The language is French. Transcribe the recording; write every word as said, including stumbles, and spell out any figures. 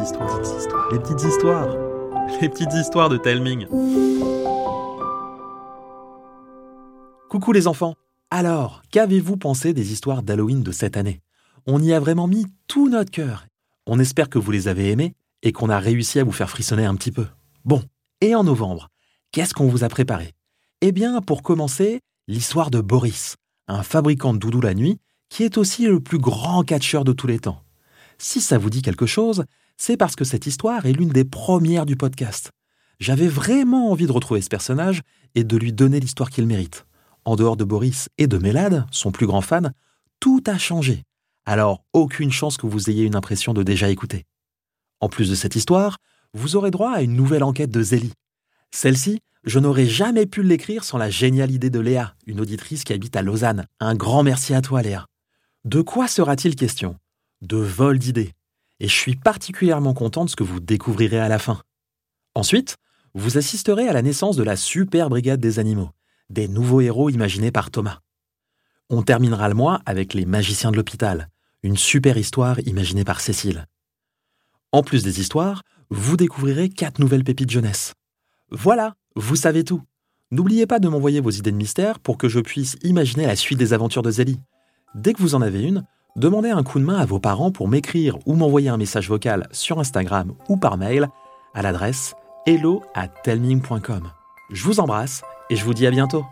petites histoires, les petites histoires, les petites histoires de Telming. Coucou les enfants. Alors, qu'avez-vous pensé des histoires d'Halloween de cette année ? On y a vraiment mis tout notre cœur. On espère que vous les avez aimées et qu'on a réussi à vous faire frissonner un petit peu. Bon, et en novembre, qu'est-ce qu'on vous a préparé ? Eh bien, pour commencer, l'histoire de Boris, un fabricant de doudous la nuit qui est aussi le plus grand catcheur de tous les temps. Si ça vous dit quelque chose, c'est parce que cette histoire est l'une des premières du podcast. J'avais vraiment envie de retrouver ce personnage et de lui donner l'histoire qu'il mérite. En dehors de Boris et de Mélade, son plus grand fan, tout a changé. Alors, aucune chance que vous ayez une impression de déjà écouter. En plus de cette histoire, vous aurez droit à une nouvelle enquête de Zélie. Celle-ci, je n'aurais jamais pu l'écrire sans la géniale idée de Léa, une auditrice qui habite à Lausanne. Un grand merci à toi, Léa. De quoi sera-t-il question ? De vol d'idées. Et je suis particulièrement content de ce que vous découvrirez à la fin. Ensuite, vous assisterez à la naissance de la super brigade des animaux, des nouveaux héros imaginés par Thomas. On terminera le mois avec les magiciens de l'hôpital, une super histoire imaginée par Cécile. En plus des histoires, vous découvrirez quatre nouvelles pépites jeunesse. Voilà, vous savez tout. N'oubliez pas de m'envoyer vos idées de mystère pour que je puisse imaginer la suite des aventures de Zélie. Dès que vous en avez une, demandez un coup de main à vos parents pour m'écrire ou m'envoyer un message vocal sur Instagram ou par mail à l'adresse hello at telming point com. Je vous embrasse et je vous dis à bientôt.